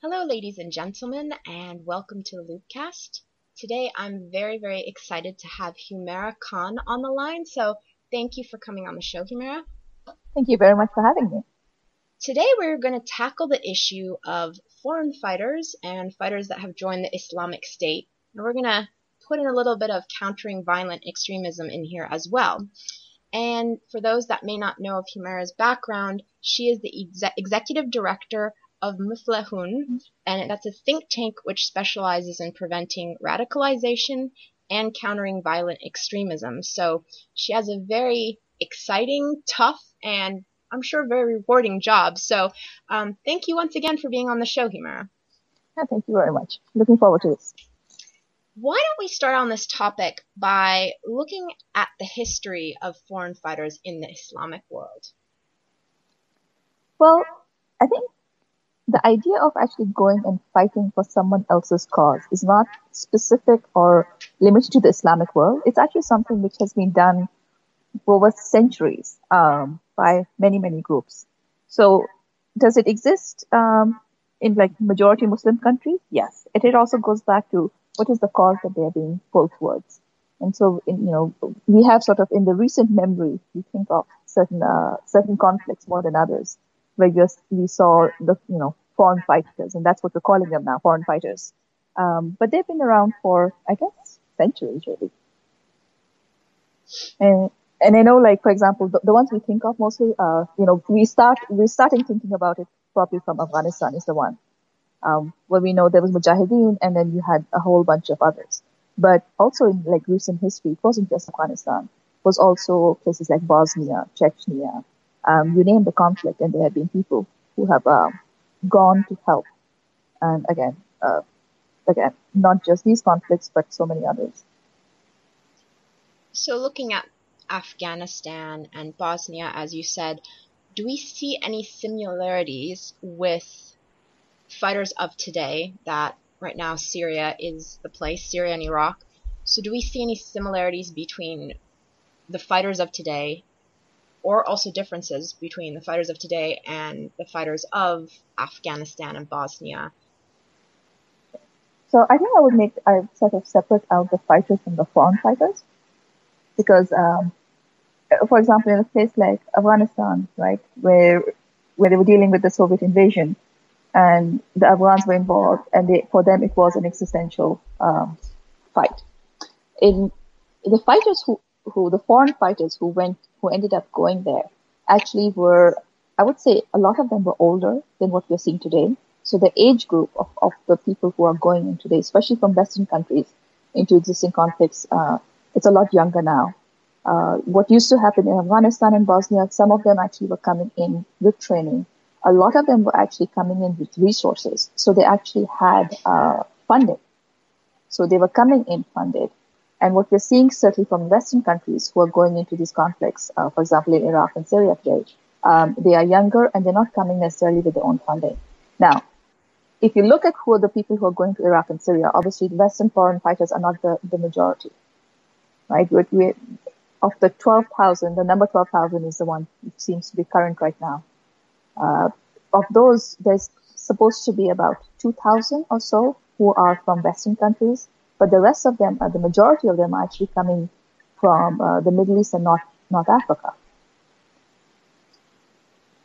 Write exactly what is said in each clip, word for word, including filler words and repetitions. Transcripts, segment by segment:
Hello, ladies and gentlemen, and welcome to Loopcast. Today, I'm very, very excited to have Humera Khan on the line, so thank you for coming on the show, Humera. Thank you very much for having me. Today, we're going to tackle the issue of foreign fighters and fighters that have joined the Islamic State, and we're going to put in a little bit of countering violent extremism in here as well. And for those that may not know of Humera's background, she is the exe- executive director of Muflehun, and that's a think tank which specializes in preventing radicalization and countering violent extremism. So she has a very exciting, tough, and I'm sure very rewarding job. So um, thank you once again for being on the show, Humera. Yeah, thank you very much. Looking forward to this. Why don't we start on this topic by looking at the history of foreign fighters in the Islamic world? Well, I think the idea of actually going and fighting for someone else's cause is not specific or limited to the Islamic world. It's actually something which has been done for over centuries um, by many, many groups. So does it exist um, in like majority Muslim countries? Yes. It, it also goes back to what is the cause that they are being pulled towards. And so, in, you know, we have sort of in the recent memory, we think of certain uh, certain conflicts more than others, where just we saw the, you know, foreign fighters, and that's what we're calling them now, foreign fighters. Um, but they've been around for, I guess, centuries, really. And, and I know, like, for example, the, the ones we think of mostly, uh, you know, we start, we're starting thinking about it probably from Afghanistan is the one, um, where we know there was Mujahideen, and then you had a whole bunch of others. But also in, like, recent history, it wasn't just Afghanistan. It was also places like Bosnia, Chechnya, Um, you name the conflict, and there have been people who have uh, gone to help. And again, uh, again, not just these conflicts, but so many others. So looking at Afghanistan and Bosnia, as you said, do we see any similarities with fighters of today that right now Syria is the place, Syria and Iraq? So do we see any similarities between the fighters of today or also differences between the fighters of today and the fighters of Afghanistan and Bosnia? So I think I would make, I sort of separate out the fighters from the foreign fighters. Because, um, for example, in a place like Afghanistan, right, where where they were dealing with the Soviet invasion, and the Afghans were involved, and they, for them it was an existential um, fight. In, in the fighters who, who, the foreign fighters who went who ended up going there actually were, I would say a lot of them were older than what we're seeing today. So the age group of, of the people who are going in today, especially from Western countries into existing conflicts, uh, it's a lot younger now. Uh, what used to happen in Afghanistan and Bosnia, some of them actually were coming in with training. A lot of them were actually coming in with resources. So they actually had uh, funding. So they were coming in funded. And what we're seeing certainly from Western countries who are going into these conflicts, uh, for example, in Iraq and Syria today, um, they are younger and they're not coming necessarily with their own funding. Now, if you look at who are the people who are going to Iraq and Syria, obviously the Western foreign fighters are not the, the majority, right? We're, we're, of the twelve thousand, the number twelve thousand is the one that seems to be current right now. Uh, of those, there's supposed to be about two thousand or so who are from Western countries. But the rest of them, uh, the majority of them are actually coming from uh, the Middle East and North, North Africa.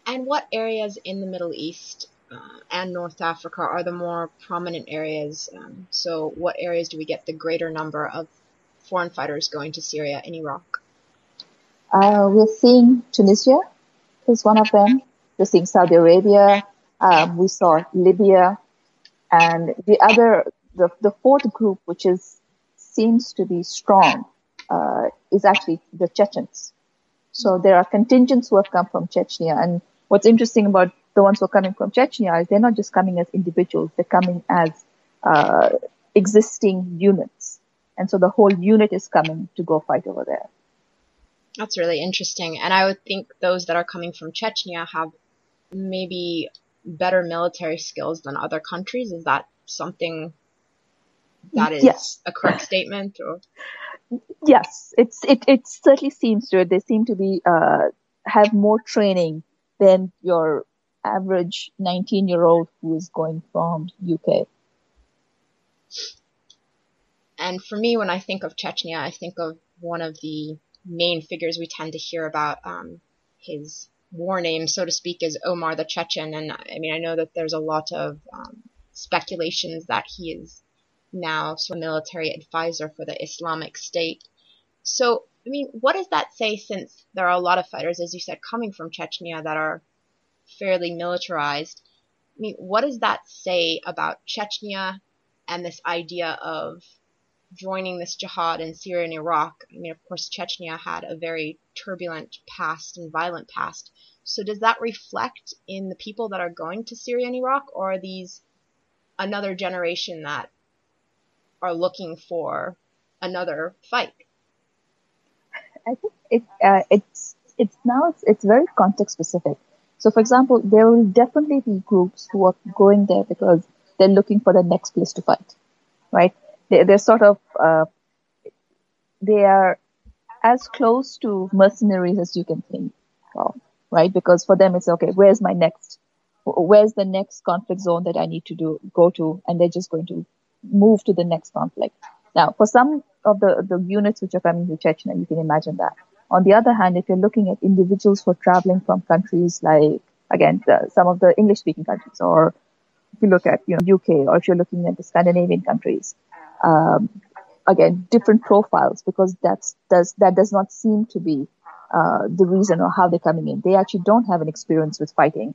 And what areas in the Middle East uh, and North Africa are the more prominent areas? Um, so what areas do we get the greater number of foreign fighters going to Syria and Iraq? Uh, we're seeing Tunisia is one of them. We're seeing Saudi Arabia. Um, we saw Libya. And the other... The, the fourth group, which is seems to be strong, uh, is actually the Chechens. So there are contingents who have come from Chechnya. And what's interesting about the ones who are coming from Chechnya, they're not just coming as individuals, they're coming as uh, existing units. And so the whole unit is coming to go fight over there. That's really interesting. And I would think those that are coming from Chechnya have maybe better military skills than other countries. Is that something that is yes. a correct statement? Or? Yes, it's, it, it certainly seems to it. They seem to be uh, have more training than your average nineteen-year-old who is going from U K. And for me, when I think of Chechnya, I think of one of the main figures we tend to hear about. Um, his war name, so to speak, is Omar the Chechen. And I mean, I know that there's a lot of um, speculations that he is now sort of military advisor for the Islamic State. So, I mean, what does that say, since there are a lot of fighters, as you said, coming from Chechnya that are fairly militarized? I mean, what does that say about Chechnya and this idea of joining this jihad in Syria and Iraq? I mean, of course, Chechnya had a very turbulent past and violent past. So does that reflect in the people that are going to Syria and Iraq, or are these another generation that are looking for another fight? I think it, uh, it's it's now it's, it's very context specific. So, for example, there will definitely be groups who are going there because they're looking for the next place to fight, right? They're sort of, uh, they are as close to mercenaries as you can think of, right? Because for them, it's okay, where's my next, where's the next conflict zone that I need to do, go to? And they're just going to move to the next conflict. Now, for some of the, the units which are coming to Chechnya, you can imagine that. On the other hand, if you're looking at individuals who are traveling from countries like, again, the, some of the English-speaking countries, or if you look at, you know, U K, or if you're looking at the Scandinavian countries, Um, again, different profiles, because that's does that does not seem to be uh, the reason or how they're coming in. They actually don't have an experience with fighting.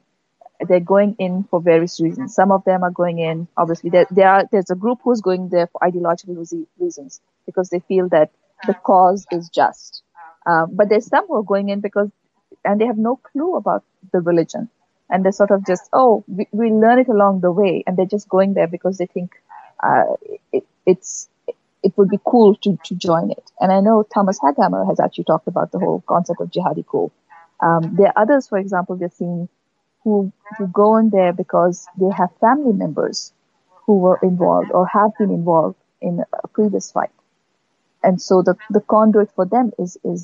They're going in for various reasons. Some of them are going in, obviously, there, there are, there's a group who's going there for ideological reasons, because they feel that the cause is just. Um, but there's some who are going in because, and they have no clue about the religion. And they're sort of just, oh, we, we learn it along the way. And they're just going there because they think uh, it, It's it would be cool to, to join it. And I know Thomas Hegghammer has actually talked about the whole concept of jihadi coup. Um, there are others, for example, we're seeing who, who go in there because they have family members who were involved or have been involved in a previous fight. And so the, the conduit for them is, is,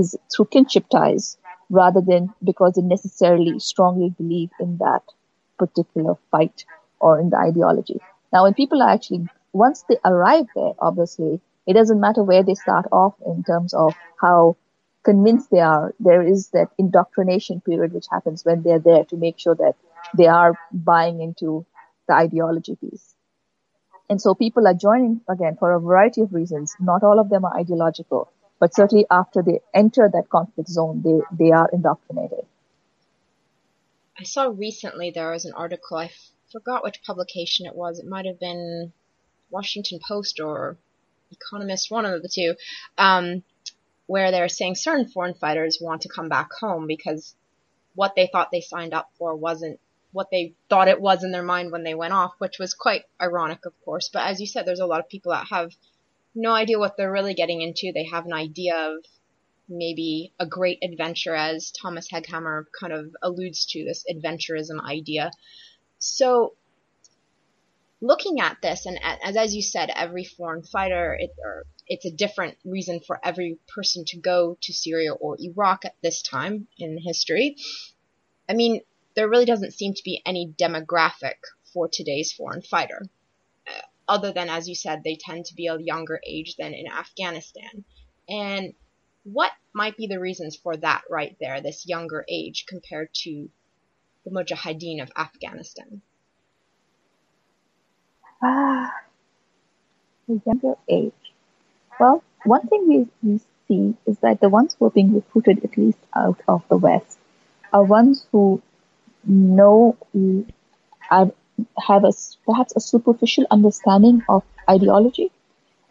is through kinship ties rather than because they necessarily strongly believe in that particular fight or in the ideology. Now, when people are actually, once they arrive there, obviously, it doesn't matter where they start off in terms of how convinced they are. There is that indoctrination period which happens when they're there to make sure that they are buying into the ideology piece. And so people are joining, again, for a variety of reasons. Not all of them are ideological, but certainly after they enter that conflict zone, they, they are indoctrinated. I saw recently there was an article, I forgot which publication it was. It might have been Washington Post or Economist, one of the two, um, where they were saying certain foreign fighters want to come back home because what they thought they signed up for wasn't what they thought it was in their mind when they went off, which was quite ironic, of course. But as you said, there's a lot of people that have no idea what they're really getting into. They have an idea of maybe a great adventure, as Thomas Hegghammer kind of alludes to, this adventurism idea. So looking at this, and as, as you said, every foreign fighter, it, or it's a different reason for every person to go to Syria or Iraq at this time in history. I mean, there really doesn't seem to be any demographic for today's foreign fighter, other than, as you said, they tend to be a younger age than in Afghanistan. And what might be the reasons for that right there, this younger age compared to the Mujahideen of Afghanistan? Ah, the younger age. Well, one thing we, we see is that the ones who are being recruited, at least out of the West, are ones who know, have, have a, perhaps a superficial understanding of ideology.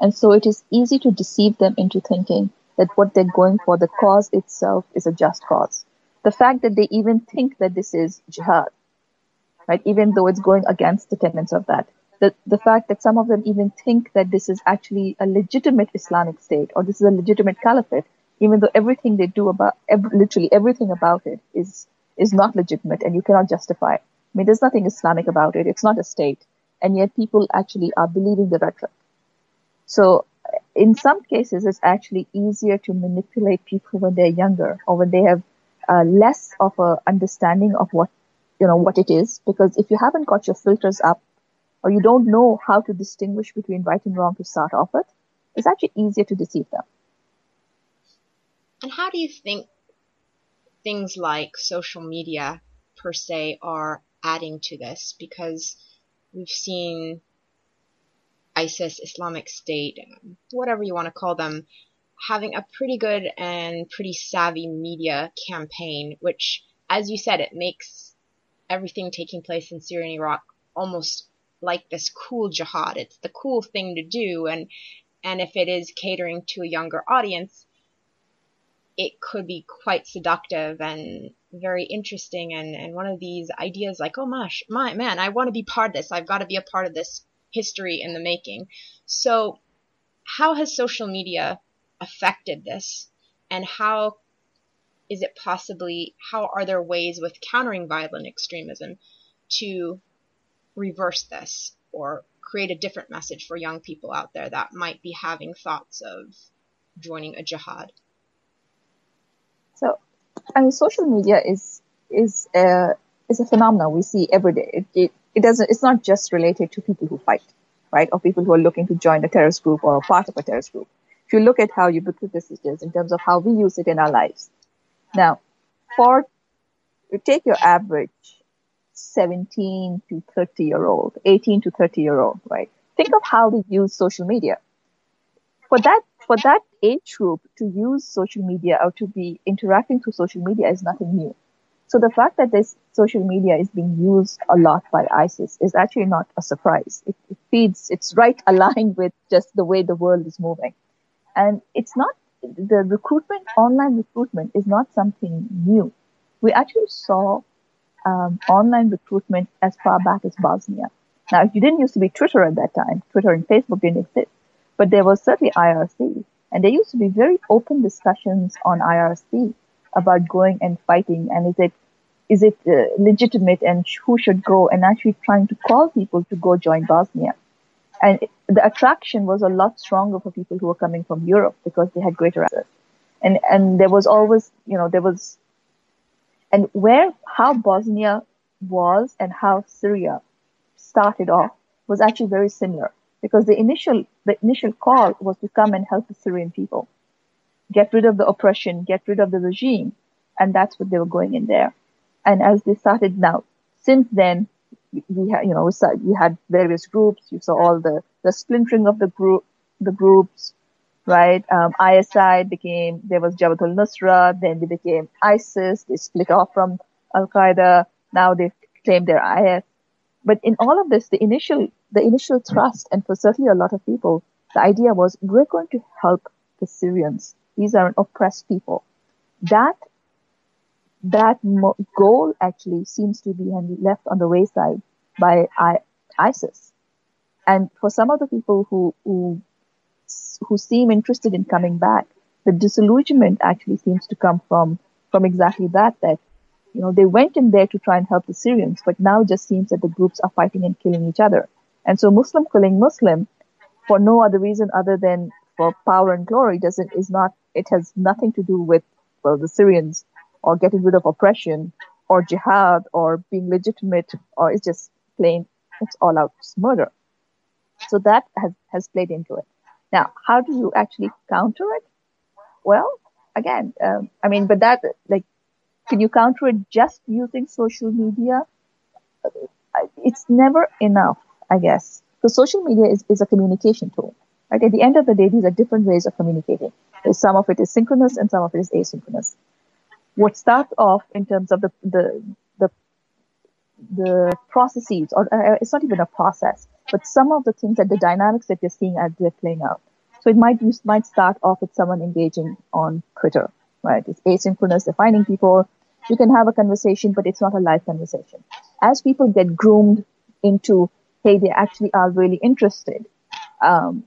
And so it is easy to deceive them into thinking that what they're going for, the cause itself, is a just cause. the fact that they even think that this is jihad, right? Even though it's going against the tenets of that. The, the fact that some of them even think that this is actually a legitimate Islamic State or this is a legitimate caliphate, even though everything they do about, every, literally everything about it is is not legitimate and you cannot justify it. I mean, there's nothing Islamic about it. It's not a state. And yet people actually are believing the rhetoric. So in some cases, it's actually easier to manipulate people when they're younger or when they have uh, less of a understanding of what, you know, what it is. Because if you haven't got your filters up, or you don't know how to distinguish between right and wrong to start off with, it's actually easier to deceive them. And how do you think things like social media, per se, are adding to this? Because we've seen ISIS, Islamic State, whatever you want to call them, having a pretty good and pretty savvy media campaign, which, as you said, it makes everything taking place in Syria and Iraq almost like this cool jihad. It's the cool thing to do, and and if it is catering to a younger audience, it could be quite seductive and very interesting, and, and one of these ideas like, oh my, my man, I want to be part of this. I've got to be a part of this history in the making. So how has social media affected this, and how is it possibly, how are there ways with countering violent extremism to reverse this or create a different message for young people out there that might be having thoughts of joining a jihad? So, I mean, social media is is a is a phenomenon we see every day. It, it it doesn't. It's not just related to people who fight, right, or people who are looking to join a terrorist group or a part of a terrorist group. If you look at how ubiquitous it is in terms of how we use it in our lives. Now, for take your average seventeen to thirty year old, eighteen to thirty year old, right? Think of how they use social media. For that, for that age group to use social media or to be interacting through social media is nothing new. So the fact that this social media is being used a lot by ISIS is actually not a surprise. It, it feeds, it's right aligned with just the way the world is moving. And it's not, the recruitment, online recruitment is not something new. We actually saw Um, online recruitment as far back as Bosnia. Now, it didn't used to be Twitter at that time. Twitter and Facebook didn't exist. But there was certainly I R C. And there used to be very open discussions on I R C about going and fighting. And is it is it uh, legitimate and who should go? And actually trying to call people to go join Bosnia. And it, the attraction was a lot stronger for people who were coming from Europe because they had greater access. And, and there was always, you know, there was... And where, how Bosnia was and how Syria started off was actually very similar, because the initial, the initial call was to come and help the Syrian people, get rid of the oppression, get rid of the regime. And that's what they were going in there. And as they started now, since then, we had, you know, we had various groups. You saw all the, the splintering of the group, the groups, right? Um, I S I became, there was Jabhat al-Nusra, then they became ISIS, they split off from Al-Qaeda, now they claim they're I S. But in all of this, the initial, the initial thrust, and for certainly a lot of people, the idea was, we're going to help the Syrians. These are an oppressed people. That, that mo- goal actually seems to be left on the wayside by I- ISIS. And for some of the people who, who, who seem interested in coming back, the disillusionment actually seems to come from, from exactly that, that, you know, they went in there to try and help the Syrians, but now it just seems that the groups are fighting and killing each other. And so Muslim killing Muslim for no other reason other than for power and glory doesn't, is not, it has nothing to do with, well, the Syrians or getting rid of oppression or jihad or being legitimate, or it's just plain, it's all out murder. So that has, has played into it. Now, how do you actually counter it? Well, again, um, I mean, but that, like, can you counter it just using social media? It's never enough, I guess. Because social media is, is a communication tool, right? At the end of the day, these are different ways of communicating. Some of it is synchronous and some of it is asynchronous. What starts off in terms of the, the, the, the processes, or uh, it's not even a process, but some of the things that the dynamics that you're seeing as they're playing out. So it might use, might start off with someone engaging on Twitter, right? It's asynchronous, they're finding people. You can have a conversation, but it's not a live conversation. As people get groomed into, hey, they actually are really interested, um,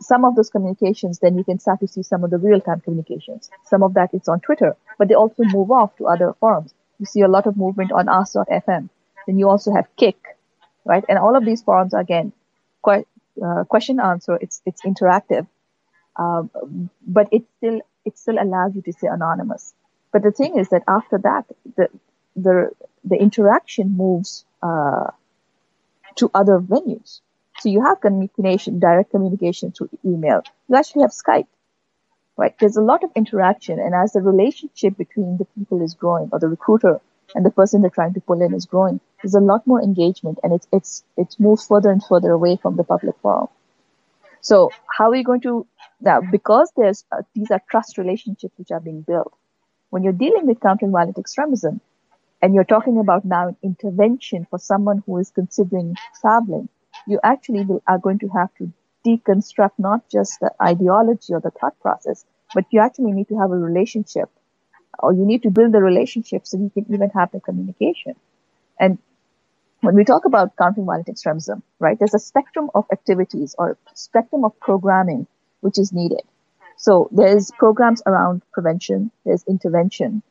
some of those communications, then you can start to see some of the real-time communications. Some of that is on Twitter, but they also move off to other forums. You see a lot of movement on ask dot f m. Then you also have Kik, right? And all of these forums, again, quite, uh, question answer, it's it's interactive, um, but it still it still allows you to stay anonymous. But the thing is that after that, the the the interaction moves uh, to other venues. So you have communication, direct communication through email. You actually have Skype, right? There's a lot of interaction. And as the relationship between the people is growing, or the recruiter and the person they're trying to pull in is growing, there's a lot more engagement, and it's it's it's moved further and further away from the public forum. So how are you going to, now, because there's uh, these are trust relationships which are being built, when you're dealing with countering violent extremism, and you're talking about now an intervention for someone who is considering traveling, you actually will, are going to have to deconstruct not just the ideology or the thought process, but you actually need to have a relationship, or you need to build the relationship so you can even have the communication. And when we talk about countering violent extremism, right, there's a spectrum of activities or spectrum of programming which is needed. So there's programs around prevention, there's intervention,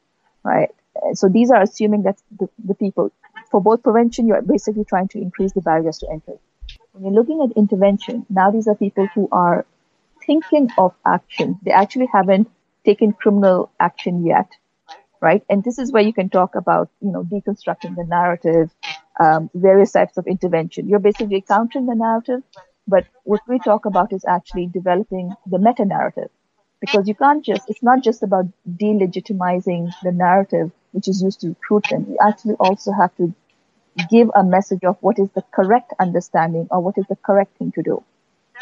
right? So these are assuming that the, the people, for both prevention, you're basically trying to increase the barriers to entry. When you're looking at intervention, now these are people who are thinking of action. They actually haven't taken criminal action yet, right? And this is where you can talk about, you know, deconstructing the narrative, um, various types of intervention. You're basically countering the narrative, but what we talk about is actually developing the meta-narrative, because you can't just, it's not just about delegitimizing the narrative which is used to recruit them. You actually also have to give a message of what is the correct understanding or what is the correct thing to do.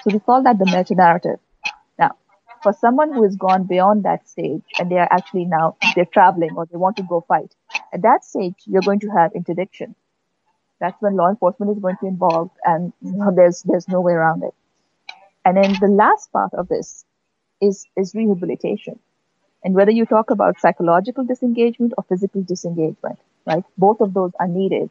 So we call that the meta-narrative. Now, for someone who has gone beyond that stage and they are actually now, they're traveling or they want to go fight, at that stage, you're going to have interdiction. That's when law enforcement is going to be involved, and you know, there's there's no way around it. And then the last part of this is is rehabilitation. And whether you talk about psychological disengagement or physical disengagement, right? Both of those are needed.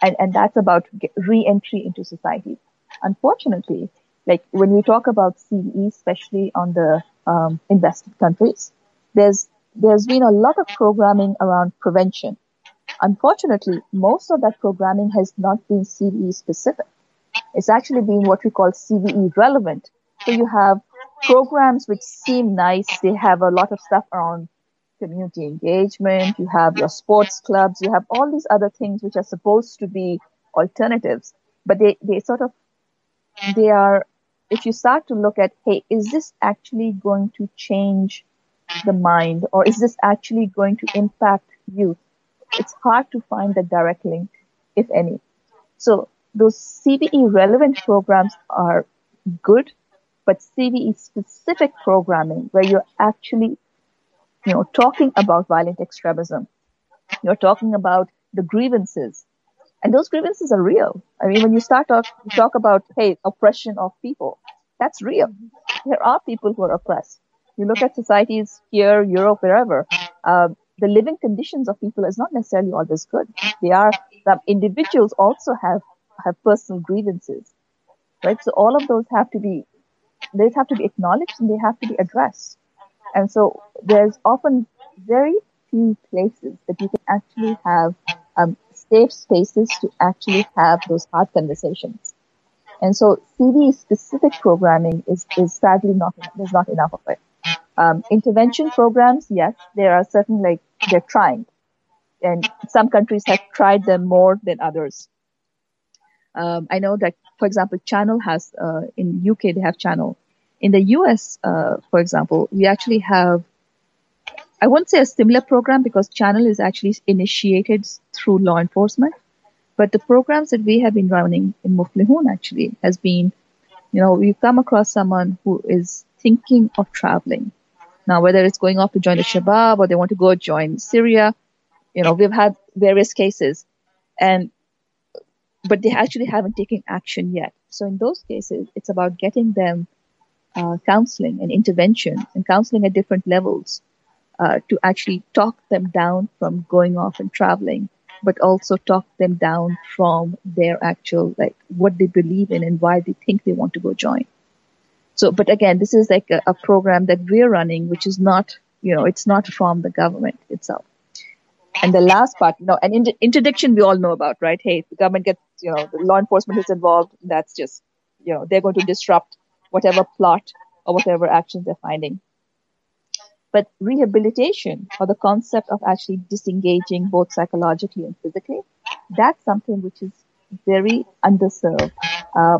And and that's about re-entry into society. Unfortunately, like when we talk about C V E, especially on the um, invested countries, there's there's been a lot of programming around prevention. Unfortunately, most of that programming has not been C V E specific. It's actually been what we call C V E relevant. So you have programs which seem nice. They have a lot of stuff around community engagement. You have your sports clubs. You have all these other things which are supposed to be alternatives, but they, they sort of, they are, if you start to look at, hey, is this actually going to change the mind, or is this actually going to impact youth? It's hard to find the direct link, if any. So those C V E relevant programs are good, but C V E specific programming where you're actually, you know, talking about violent extremism, you're talking about the grievances, and those grievances are real. I mean, when you start off, you talk about, hey, oppression of people, that's real. There are people who are oppressed. You look at societies here, Europe, wherever. Um, The living conditions of people is not necessarily always good. They are, the individuals also have, have personal grievances, right? So all of those have to be, they have to be acknowledged and they have to be addressed. And so there's often very few places that you can actually have um, safe spaces to actually have those hard conversations. And so C V E specific programming is, is sadly not, there's not enough of it. Um, intervention programs, yes, there are certain, like, they're trying. And some countries have tried them more than others. Um, I know that, for example, Channel has, uh, in U K, they have Channel. In the U S, uh, for example, we actually have, I won't say a similar program because Channel is actually initiated through law enforcement. But the programs that we have been running in Muflehun actually has been, you know, we've come across someone who is thinking of traveling. Now, whether it's going off to join the Shabab or they want to go join Syria, you know, we've had various cases, and but they actually haven't taken action yet. So in those cases, it's about getting them uh, counseling and intervention and counseling at different levels uh, to actually talk them down from going off and traveling, but also talk them down from their actual, like, what they believe in and why they think they want to go join. So, but again, this is like a, a program that we're running, which is not, you know, it's not from the government itself. And the last part, you know, and inter- interdiction we all know about, right? Hey, the government gets, you know, the law enforcement is involved. That's just, you know, they're going to disrupt whatever plot or whatever actions they're finding. But rehabilitation, or the concept of actually disengaging both psychologically and physically, that's something which is very underserved. Uh,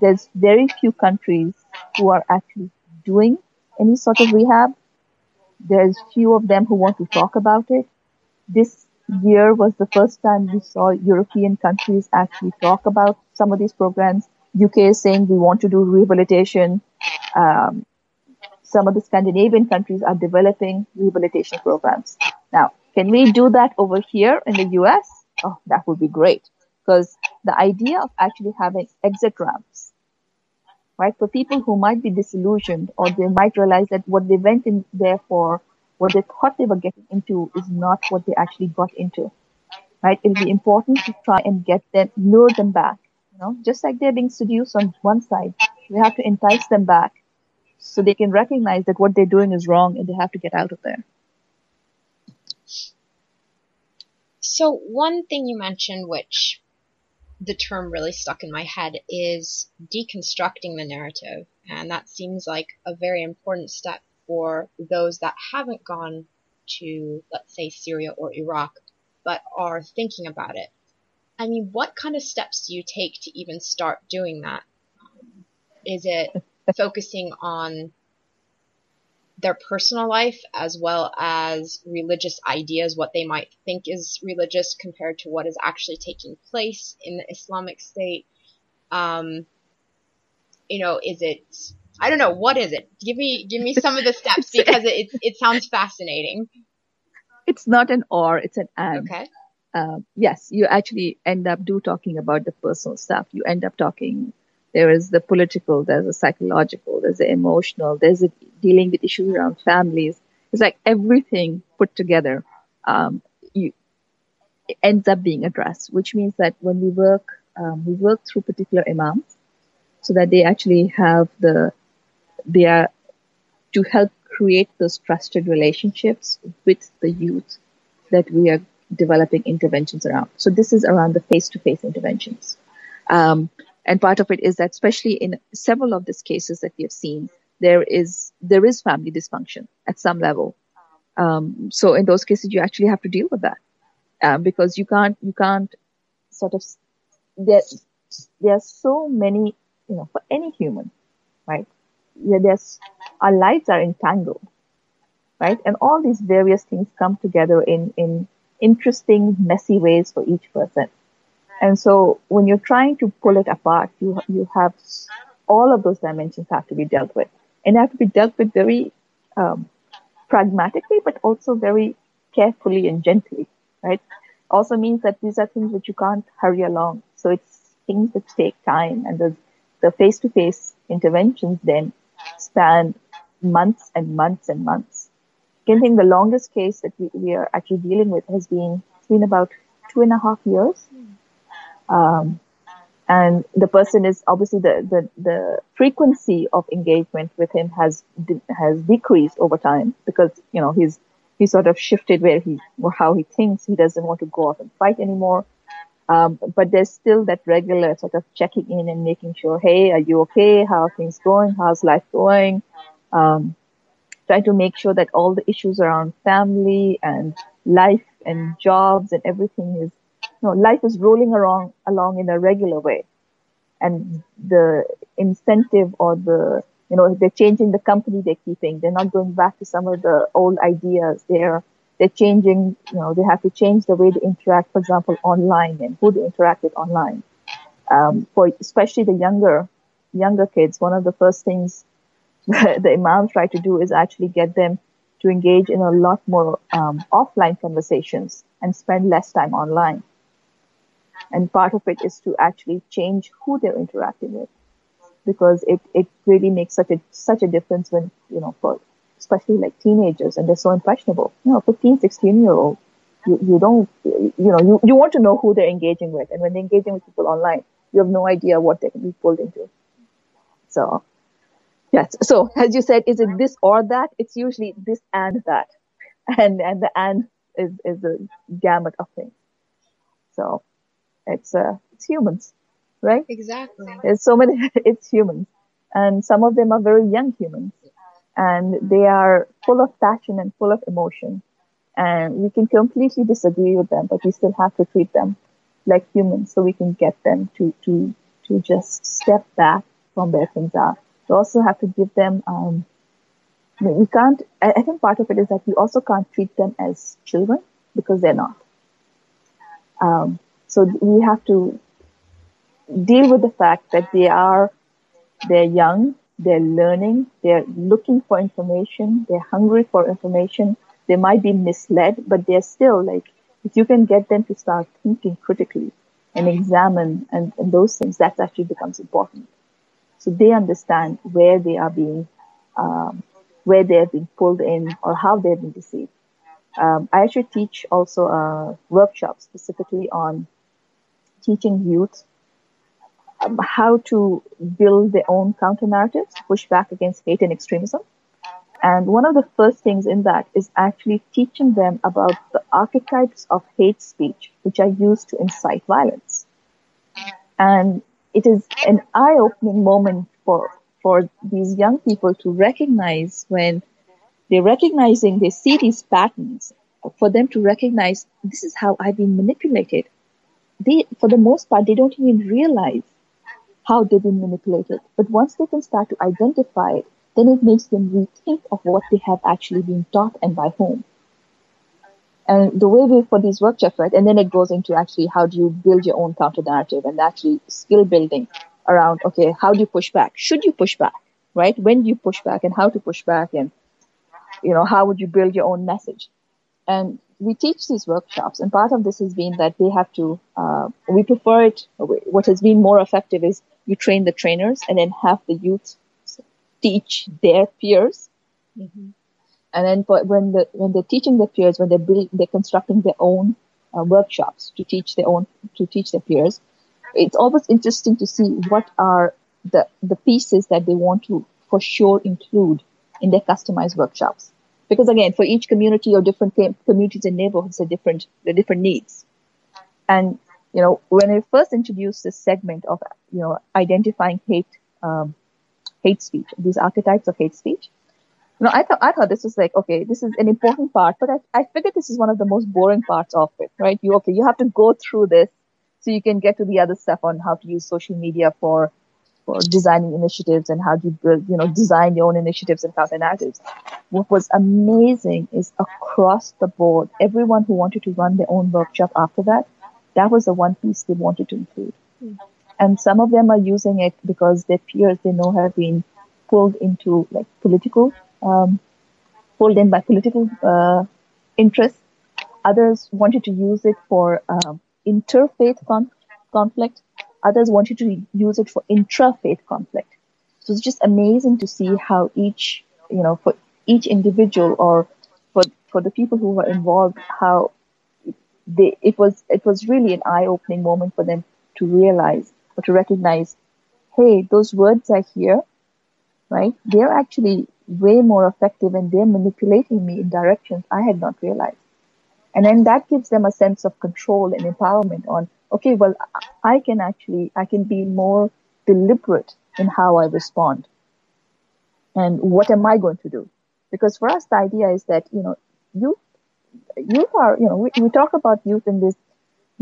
there's very few countries who are actually doing any sort of rehab. There's few of them who want to talk about it. This year was the first time we saw European countries actually talk about some of these programs. U K is saying we want to do rehabilitation. Um, some of the Scandinavian countries are developing rehabilitation programs. Now, can we do that over here in the U S? Oh, that would be great. Because the idea of actually having exit ramps, right, for people who might be disillusioned, or they might realize that what they went in there for, what they thought they were getting into, is not what they actually got into, right? It'll be important to try and get them, lure them back, you know, just like they're being seduced on one side. We have to entice them back so they can recognize that what they're doing is wrong and they have to get out of there. So one thing you mentioned, which the term really stuck in my head, is deconstructing the narrative. And that seems like a very important step for those that haven't gone to, let's say, Syria or Iraq, but are thinking about it. I mean, what kind of steps do you take to even start doing that? Is it focusing on their personal life as well as religious ideas, what they might think is religious compared to what is actually taking place in the Islamic State? Um, you know, is it... I don't know, what is it? Give me give me some of the steps, because it, it it sounds fascinating. It's not an or, it's an and. Okay. Uh, yes, you actually end up do talking about the personal stuff. You end up talking, there is the political, there's the psychological, there's the emotional, there's the dealing with issues around families. It's like everything put together um, you, it ends up being addressed, which means that when we work, um, we work through particular imams so that they actually have the... They are to help create those trusted relationships with the youth that we are developing interventions around. So this is around the face-to-face interventions. Um, and part of it is that, especially in several of these cases that we have seen, there is there is family dysfunction at some level. Um, so in those cases, you actually have to deal with that um, because you can't you can't sort of there there are so many, you know, for any human, right? Yeah, there's, our lives are entangled, right? And all these various things come together in, in interesting, messy ways for each person. And so when you're trying to pull it apart, you you have all of those dimensions have to be dealt with. And have to be dealt with very um, pragmatically, but also very carefully and gently, right? Also means that these are things which you can't hurry along. So it's things that take time, and the, the face-to-face interventions then span months and months and months. I think the longest case that we, we are actually dealing with has been it's been about two and a half years. Um, and the person is obviously the, the, the frequency of engagement with him has has decreased over time because, you know, he's he sort of shifted where he or how he thinks. He doesn't want to go off and fight anymore. Um, but there's still that regular sort of checking in and making sure, hey, are you okay? How are things going? How's life going? Um, trying to make sure that all the issues around family and life and jobs and everything is, you know, life is rolling along, along in a regular way. And the incentive or the, you know, they're changing the company they're keeping. They're not going back to some of the old ideas. They're They're changing, you know, they have to change the way they interact, for example, online and who they interact with online. Um, for especially the younger, younger kids, one of the first things the imams try to do is actually get them to engage in a lot more um, offline conversations and spend less time online. And part of it is to actually change who they're interacting with, because it, it really makes such a, such a difference when, you know, for especially like teenagers, and they're so impressionable. You know, fifteen, sixteen year old, you, you don't, you know, you, you want to know who they're engaging with. And when they're engaging with people online, you have no idea what they can be pulled into. So, yes. So as you said, is it this or that? It's usually this and that. And, and the and is, is the gamut of things. So it's, uh, it's humans, right? Exactly. There's so many, it's humans. And some of them are very young humans. And they are full of passion and full of emotion. And we can completely disagree with them, but we still have to treat them like humans so we can get them to, to, to just step back from where things are. We also have to give them, um, we can't, I, I think part of it is that we also can't treat them as children because they're not. Um, so we have to deal with the fact that they are, they're young, they're learning, they're looking for information, they're hungry for information, they might be misled, but they're still like, if you can get them to start thinking critically and examine and, and those things, that actually becomes important. So they understand where they are being, um, where they have been pulled in or how they have been deceived. Um, I actually teach also a workshop specifically on teaching youth um, how to build their own counter-narratives, push back against hate and extremism. And one of the first things in that is actually teaching them about the archetypes of hate speech, which are used to incite violence. And it is an eye-opening moment for, for these young people to recognize when they're recognizing, they see these patterns, for them to recognize, this is how I've been manipulated. They, for the most part, they don't even realize how they've been manipulated. But once they can start to identify it, then it makes them rethink of what they have actually been taught and by whom. And the way we for these workshops, right? And then it goes into actually how do you build your own counter narrative and actually skill building around, okay, how do you push back? Should you push back, right? When do you push back and how to push back and, you know, how would you build your own message? And we teach these workshops and part of this has been that they have to, uh, we prefer it, what has been more effective is you train the trainers and then have the youth teach their peers. Mm-hmm. And then for, when the, when they're teaching their peers, when they're building, they're constructing their own uh, workshops to teach their own, to teach their peers. It's always interesting to see what are the, the pieces that they want to for sure include in their customized workshops. Because again, for each community or different communities and neighborhoods are different, the different needs. And, you know, when I first introduced this segment of, you know, identifying hate, um, hate speech, these archetypes of hate speech. You know, I thought, I thought this was like, okay, this is an important part, but I, I figured this is one of the most boring parts of it, right? You, okay, you have to go through this so you can get to the other stuff on how to use social media for, for designing initiatives and how to build, you know, design your own initiatives and counter narratives. What was amazing is across the board, everyone who wanted to run their own workshop after that, that was the one piece they wanted to include. Mm-hmm. And some of them are using it because their peers they know have been pulled into like political, um, pulled in by political uh, interests. Others wanted to use it for um, interfaith con- conflict. Others wanted to use it for intrafaith conflict. So it's just amazing to see how each, you know, for each individual or for for the people who were involved, how they it was it was really an eye-opening moment for them to realize. To recognize, hey, those words are here, right? They're actually way more effective and they're manipulating me in directions I had not realized. And then that gives them a sense of control and empowerment on, okay, well, I can actually, I can be more deliberate in how I respond. And what am I going to do? Because for us, the idea is that, you know, youth, youth are, you know, we, we talk about youth in this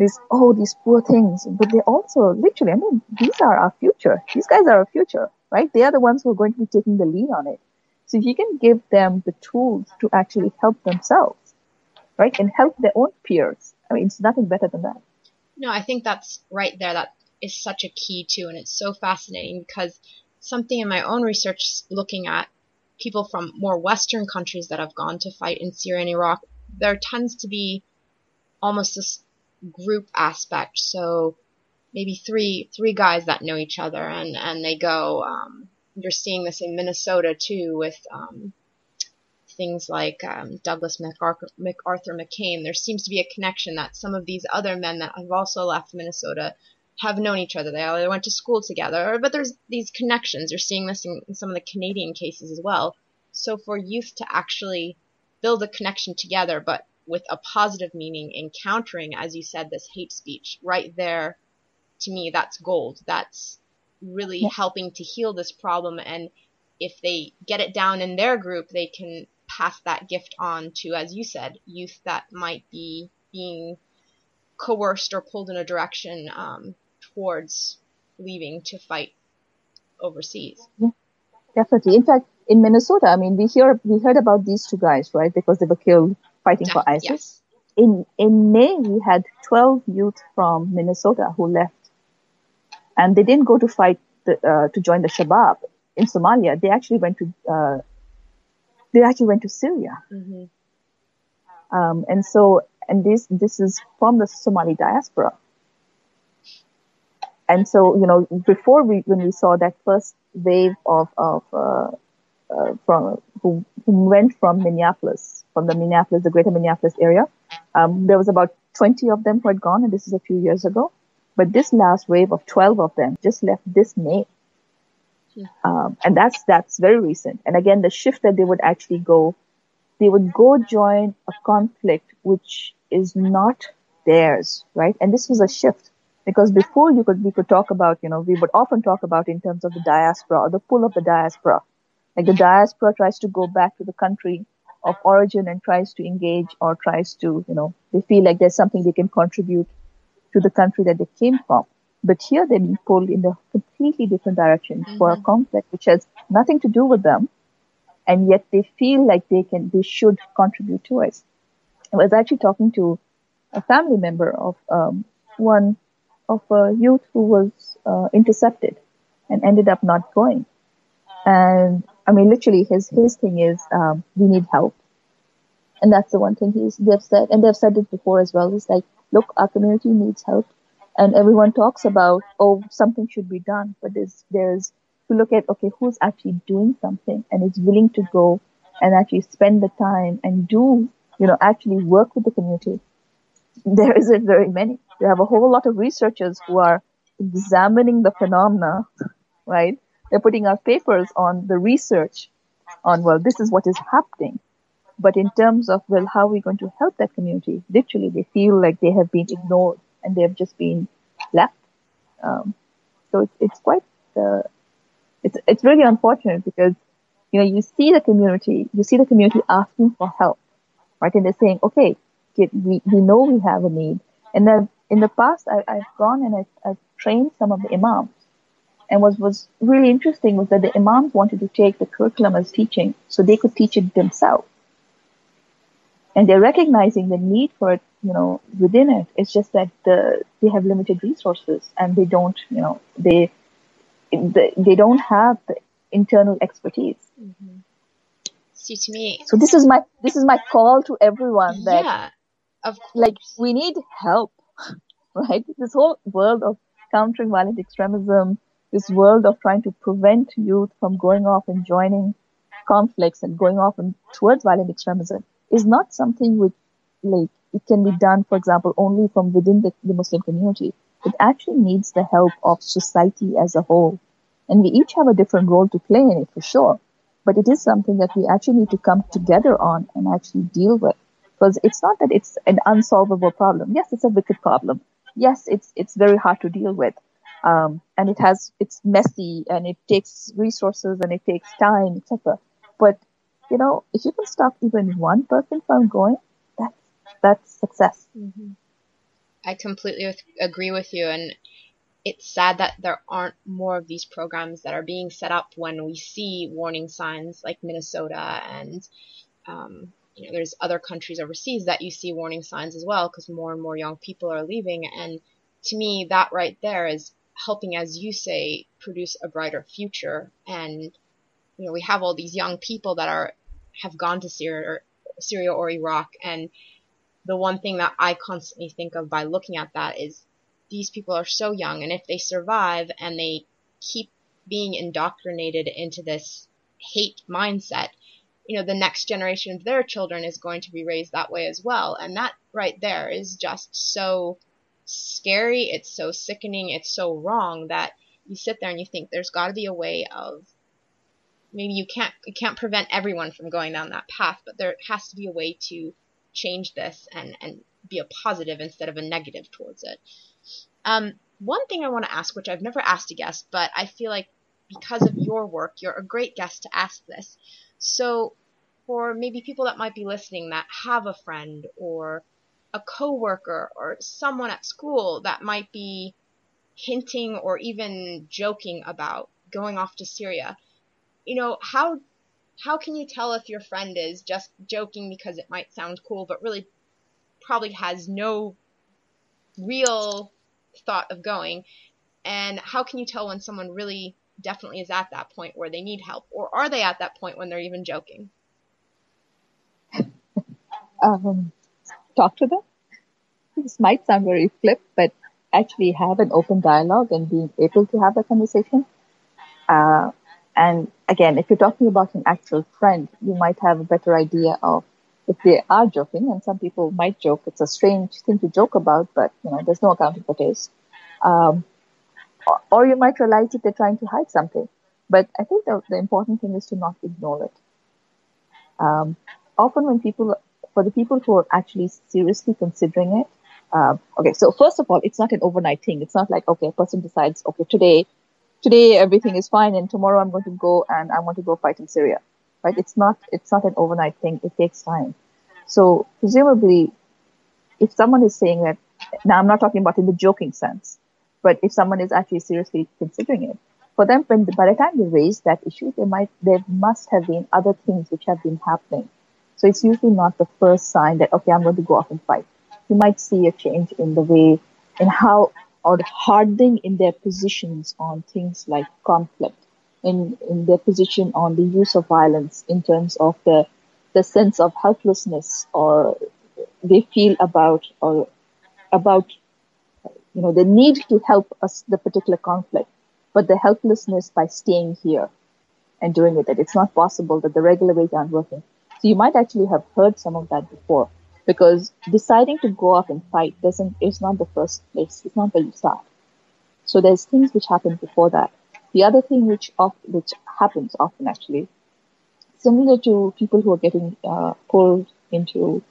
These, oh, these poor things, but they also literally, I mean, these are our future. These guys are our future, right? They are the ones who are going to be taking the lead on it. So if you can give them the tools to actually help themselves, right? And help their own peers. I mean, it's nothing better than that. No, I think that's right there. That is such a key too. And it's so fascinating because something in my own research looking at people from more Western countries that have gone to fight in Syria and Iraq, there tends to be almost this group aspect, so maybe three three guys that know each other and and they go um you're seeing this in Minnesota too with um things like um, Douglas MacArthur, MacArthur McCain, there seems to be a connection that some of these other men that have also left Minnesota have known each other. They all went to school together, but there's these connections. You're seeing this in, in some of the Canadian cases as well. So for youth to actually build a connection together, but with a positive meaning in countering, as you said, this hate speech right there, to me, that's gold. That's really yeah. helping to heal this problem. And if they get it down in their group, they can pass that gift on to, as you said, youth that might be being coerced or pulled in a direction um, towards leaving to fight overseas. Yeah, definitely. In fact, in Minnesota, I mean, we hear we heard about these two guys, right? Because they were killed fighting Def- for ISIS. Yes. In in May, we had twelve youth from Minnesota who left, and they didn't go to fight the, uh, to join the Shabab in Somalia. They actually went to uh, they actually went to Syria, mm-hmm. um, and so. And this this is from the Somali diaspora. And so, you know, before we when we saw that first wave of of uh, uh, from who, who went from Minneapolis, from the Minneapolis, the greater Minneapolis area, um, there was about twenty of them who had gone, and this is a few years ago. But this last wave of twelve of them just left this May, yeah. um, and that's that's very recent. And again, the shift that they would actually go. They would go join a conflict which is not theirs, right? And this was a shift because before you could, we could talk about, you know, we would often talk about in terms of the diaspora or the pull of the diaspora. Like the diaspora tries to go back to the country of origin and tries to engage or tries to, you know, they feel like there's something they can contribute to the country that they came from. But here they've been pulled in a completely different direction for a conflict which has nothing to do with them. And yet they feel like they can, they should contribute to us. I was actually talking to a family member of um, one of a youth who was uh, intercepted and ended up not going. And I mean, literally, his his thing is um, we need help, and that's the one thing he's they've said, and they've said it before as well. It's like, look, our community needs help, and everyone talks about oh something should be done, but there's there's to look at, okay, who's actually doing something and is willing to go and actually spend the time and do, you know, actually work with the community. There isn't very many. You have a whole lot of researchers who are examining the phenomena, right? They're putting out papers on the research on, well, this is what is happening. But in terms of, well, how are we going to help that community? Literally, they feel like they have been ignored and they have just been left. Um, so it's, it's quite... Uh, It's it's really unfortunate because, you know, you see the community, you see the community asking for help, right? And they're saying, okay, get, we, we know we have a need. And then in the past, I, I've gone and I've, I've trained some of the imams. And what was really interesting was that the imams wanted to take the curriculum as teaching so they could teach it themselves. And they're recognizing the need for it, you know, within it. It's just that the, they have limited resources and they don't, you know, they... The, they don't have the internal expertise. Mm-hmm. See, to me, so this is my this is my call to everyone that, yeah, of course. Like, we need help, right? This whole world of countering violent extremism, this world of trying to prevent youth from going off and joining conflicts and going off and towards violent extremism is not something which, like, it can be done, for example, only from within the, the Muslim community. It actually needs the help of society as a whole. And we each have a different role to play in it, for sure. But it is something that we actually need to come together on and actually deal with. Because it's not that it's an unsolvable problem. Yes, it's a wicked problem. Yes, it's it's very hard to deal with. Um, and it has it's messy and it takes resources and it takes time, et cetera. But, you know, if you can stop even one person from going, that's, that's success. Mm-hmm. I completely with, agree with you, and it's sad that there aren't more of these programs that are being set up when we see warning signs like Minnesota, and um, you know, there's other countries overseas that you see warning signs as well because more and more young people are leaving. And to me, that right there is helping, as you say, produce a brighter future. And you know, we have all these young people that are have gone to Syria or, Syria or Iraq, and the one thing that I constantly think of by looking at that is these people are so young, and if they survive and they keep being indoctrinated into this hate mindset, you know, the next generation of their children is going to be raised that way as well. And that right there is just so scary. It's so sickening. It's so wrong that you sit there and you think there's got to be a way of, maybe you can't, you can't prevent everyone from going down that path, but there has to be a way to change this and, and be a positive instead of a negative towards it. Um, one thing I want to ask, which I've never asked a guest, but I feel like because of your work, you're a great guest to ask this. So for maybe people that might be listening that have a friend or a coworker or someone at school that might be hinting or even joking about going off to Syria, you know, how how can you tell if your friend is just joking because it might sound cool, but really probably has no real thought of going? And how can you tell when someone really definitely is at that point where they need help, or are they at that point when they're even joking? Um, talk to them. This might sound very flip, but actually have an open dialogue and being able to have that conversation. Uh, and again, if you're talking about an actual friend, you might have a better idea of if they are joking, and some people might joke. It's a strange thing to joke about, but you know, there's no accounting for taste. Um, Or you might realize that they're trying to hide something. But I think the, the important thing is to not ignore it. Um, often when people, for the people who are actually seriously considering it, um, okay, so first of all, it's not an overnight thing. It's not like, okay, a person decides, okay, today, today everything is fine and tomorrow I'm going to go and I want to go fight in Syria, right? It's not, it's not an overnight thing. It takes time. So presumably, if someone is saying that, now I'm not talking about in the joking sense, but if someone is actually seriously considering it, for them, when by the time they raise that issue, they might, there must have been other things which have been happening. So it's usually not the first sign that, okay, I'm going to go off and fight. You might see a change in the way, in how, or hardening in their positions on things like conflict, in, in their position on the use of violence in terms of the, the sense of helplessness or they feel about, or about, you know, the need to help us, the particular conflict, but the helplessness by staying here and doing it, that it's not possible, that the regular ways aren't working. So you might actually have heard some of that before, because deciding to go off and fight doesn't, it's not the first place. It's not where you start. So there's things which happen before that. The other thing which often, which happens often actually, similar to people who are getting uh, pulled into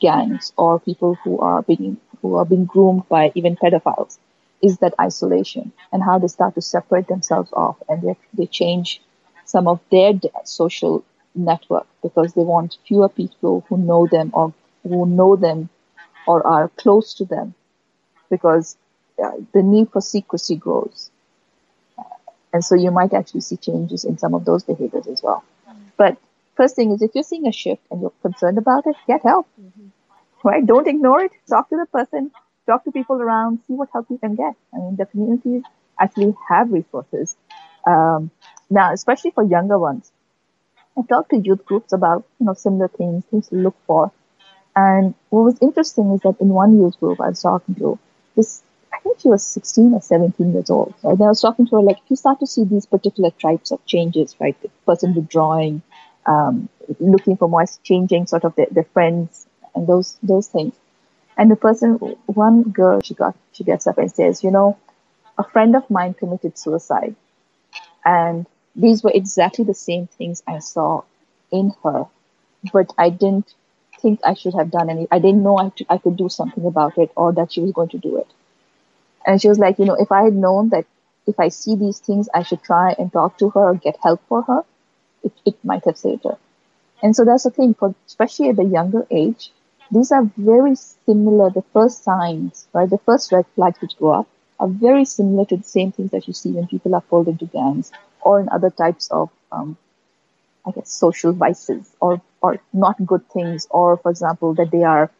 gangs or people who are being who are being groomed by even pedophiles, is that isolation and how they start to separate themselves off, and they, they change some of their social network because they want fewer people who know them or who know them or are close to them, because uh, the need for secrecy grows. Uh, and so you might actually see changes in some of those behaviors as well. But first thing is, if you're seeing a shift and you're concerned about it, get help. Mm-hmm. Right? Don't ignore it. Talk to the person, talk to people around, see what help you can get. I mean, the communities actually have resources. Um, now, especially for younger ones, I talked to youth groups about, you know, similar things, things to look for. And what was interesting is that in one youth group I was talking to, this, I think she was sixteen or seventeen years old. Right? And I was talking to her, like, if you start to see these particular types of changes, right? The person withdrawing, um, looking for more, changing sort of their, their friends, and those those things. And the person, one girl, she got she gets up and says, you know, a friend of mine committed suicide. And these were exactly the same things I saw in her, but I didn't think I should have done any, I didn't know I, t- I could do something about it or that she was going to do it. And she was like, you know, if I had known that if I see these things, I should try and talk to her or get help for her, it, it might have saved her. And so that's the thing, for especially at the younger age, these are very similar, the first signs, right? The first red flags which go up are very similar to the same things that you see when people are pulled into gangs or in other types of, um, I guess, social vices or, or not good things, or, for example, that they are,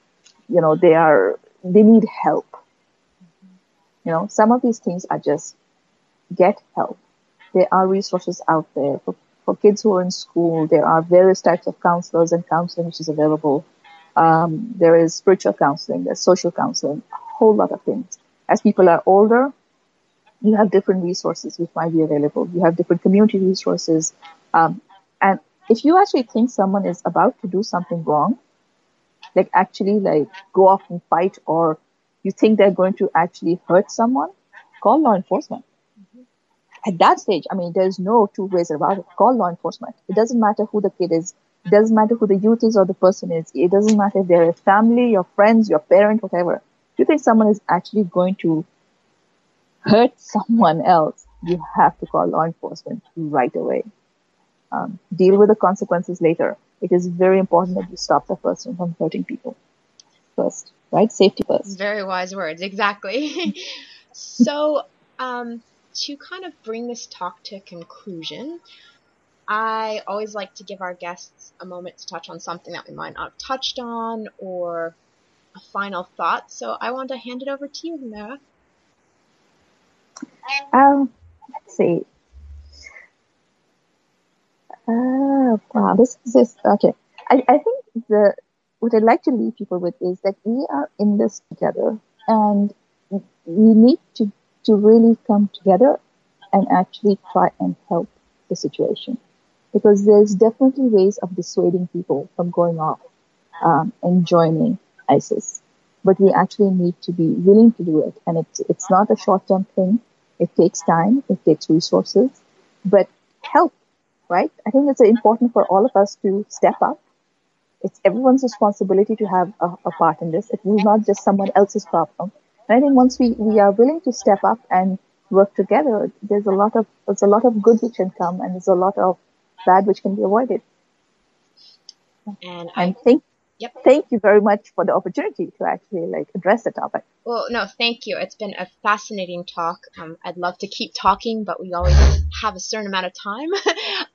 you know, they are, they need help. You know, some of these things are just get help. There are resources out there for, for kids who are in school. There are various types of counselors and counseling which is available. Um, there is spiritual counseling, there's social counseling, a whole lot of things. As people are older, you have different resources which might be available. You have different community resources. Um, and if you actually think someone is about to do something wrong, like actually like go off and fight, or you think they're going to actually hurt someone, call law enforcement. Mm-hmm. At that stage, I mean, there's no two ways about it. Call law enforcement. It doesn't matter who the kid is. It doesn't matter who the youth is or the person is. It doesn't matter if they're a family, your friends, your parent, whatever. You think someone is actually going to hurt someone else, you have to call law enforcement right away. Um, deal with the consequences later. It is very important that you stop the person from hurting people first, right? Safety first. Very wise words, exactly. So um, to kind of bring this talk to a conclusion, I always like to give our guests a moment to touch on something that we might not have touched on, or a final thought. So I want to hand it over to you, Humera. Um, let's see. Uh, wow, this is this. Okay. I, I think the what I'd like to leave people with is that we are in this together, and we need to, to really come together and actually try and help the situation, because there's definitely ways of dissuading people from going off um, and joining ISIS. But we actually need to be willing to do it. And it's, it's not a short-term thing. It takes time. It takes resources. But help, right? I think it's important for all of us to step up. It's everyone's responsibility to have a, a part in this. It is not just someone else's problem. And I think once we, we are willing to step up and work together, there's a lot of there's a lot of good which can come, and there's a lot of bad which can be avoided. And I think. Yep. Thank you very much for the opportunity to actually like address the topic. Well, no, thank you. It's been a fascinating talk. Um, I'd love to keep talking, but we always have a certain amount of time.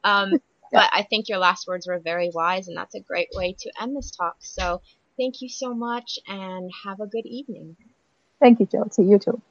um, yeah. But I think your last words were very wise, and that's a great way to end this talk. So thank you so much, and have a good evening. Thank you, Chelsea. You too.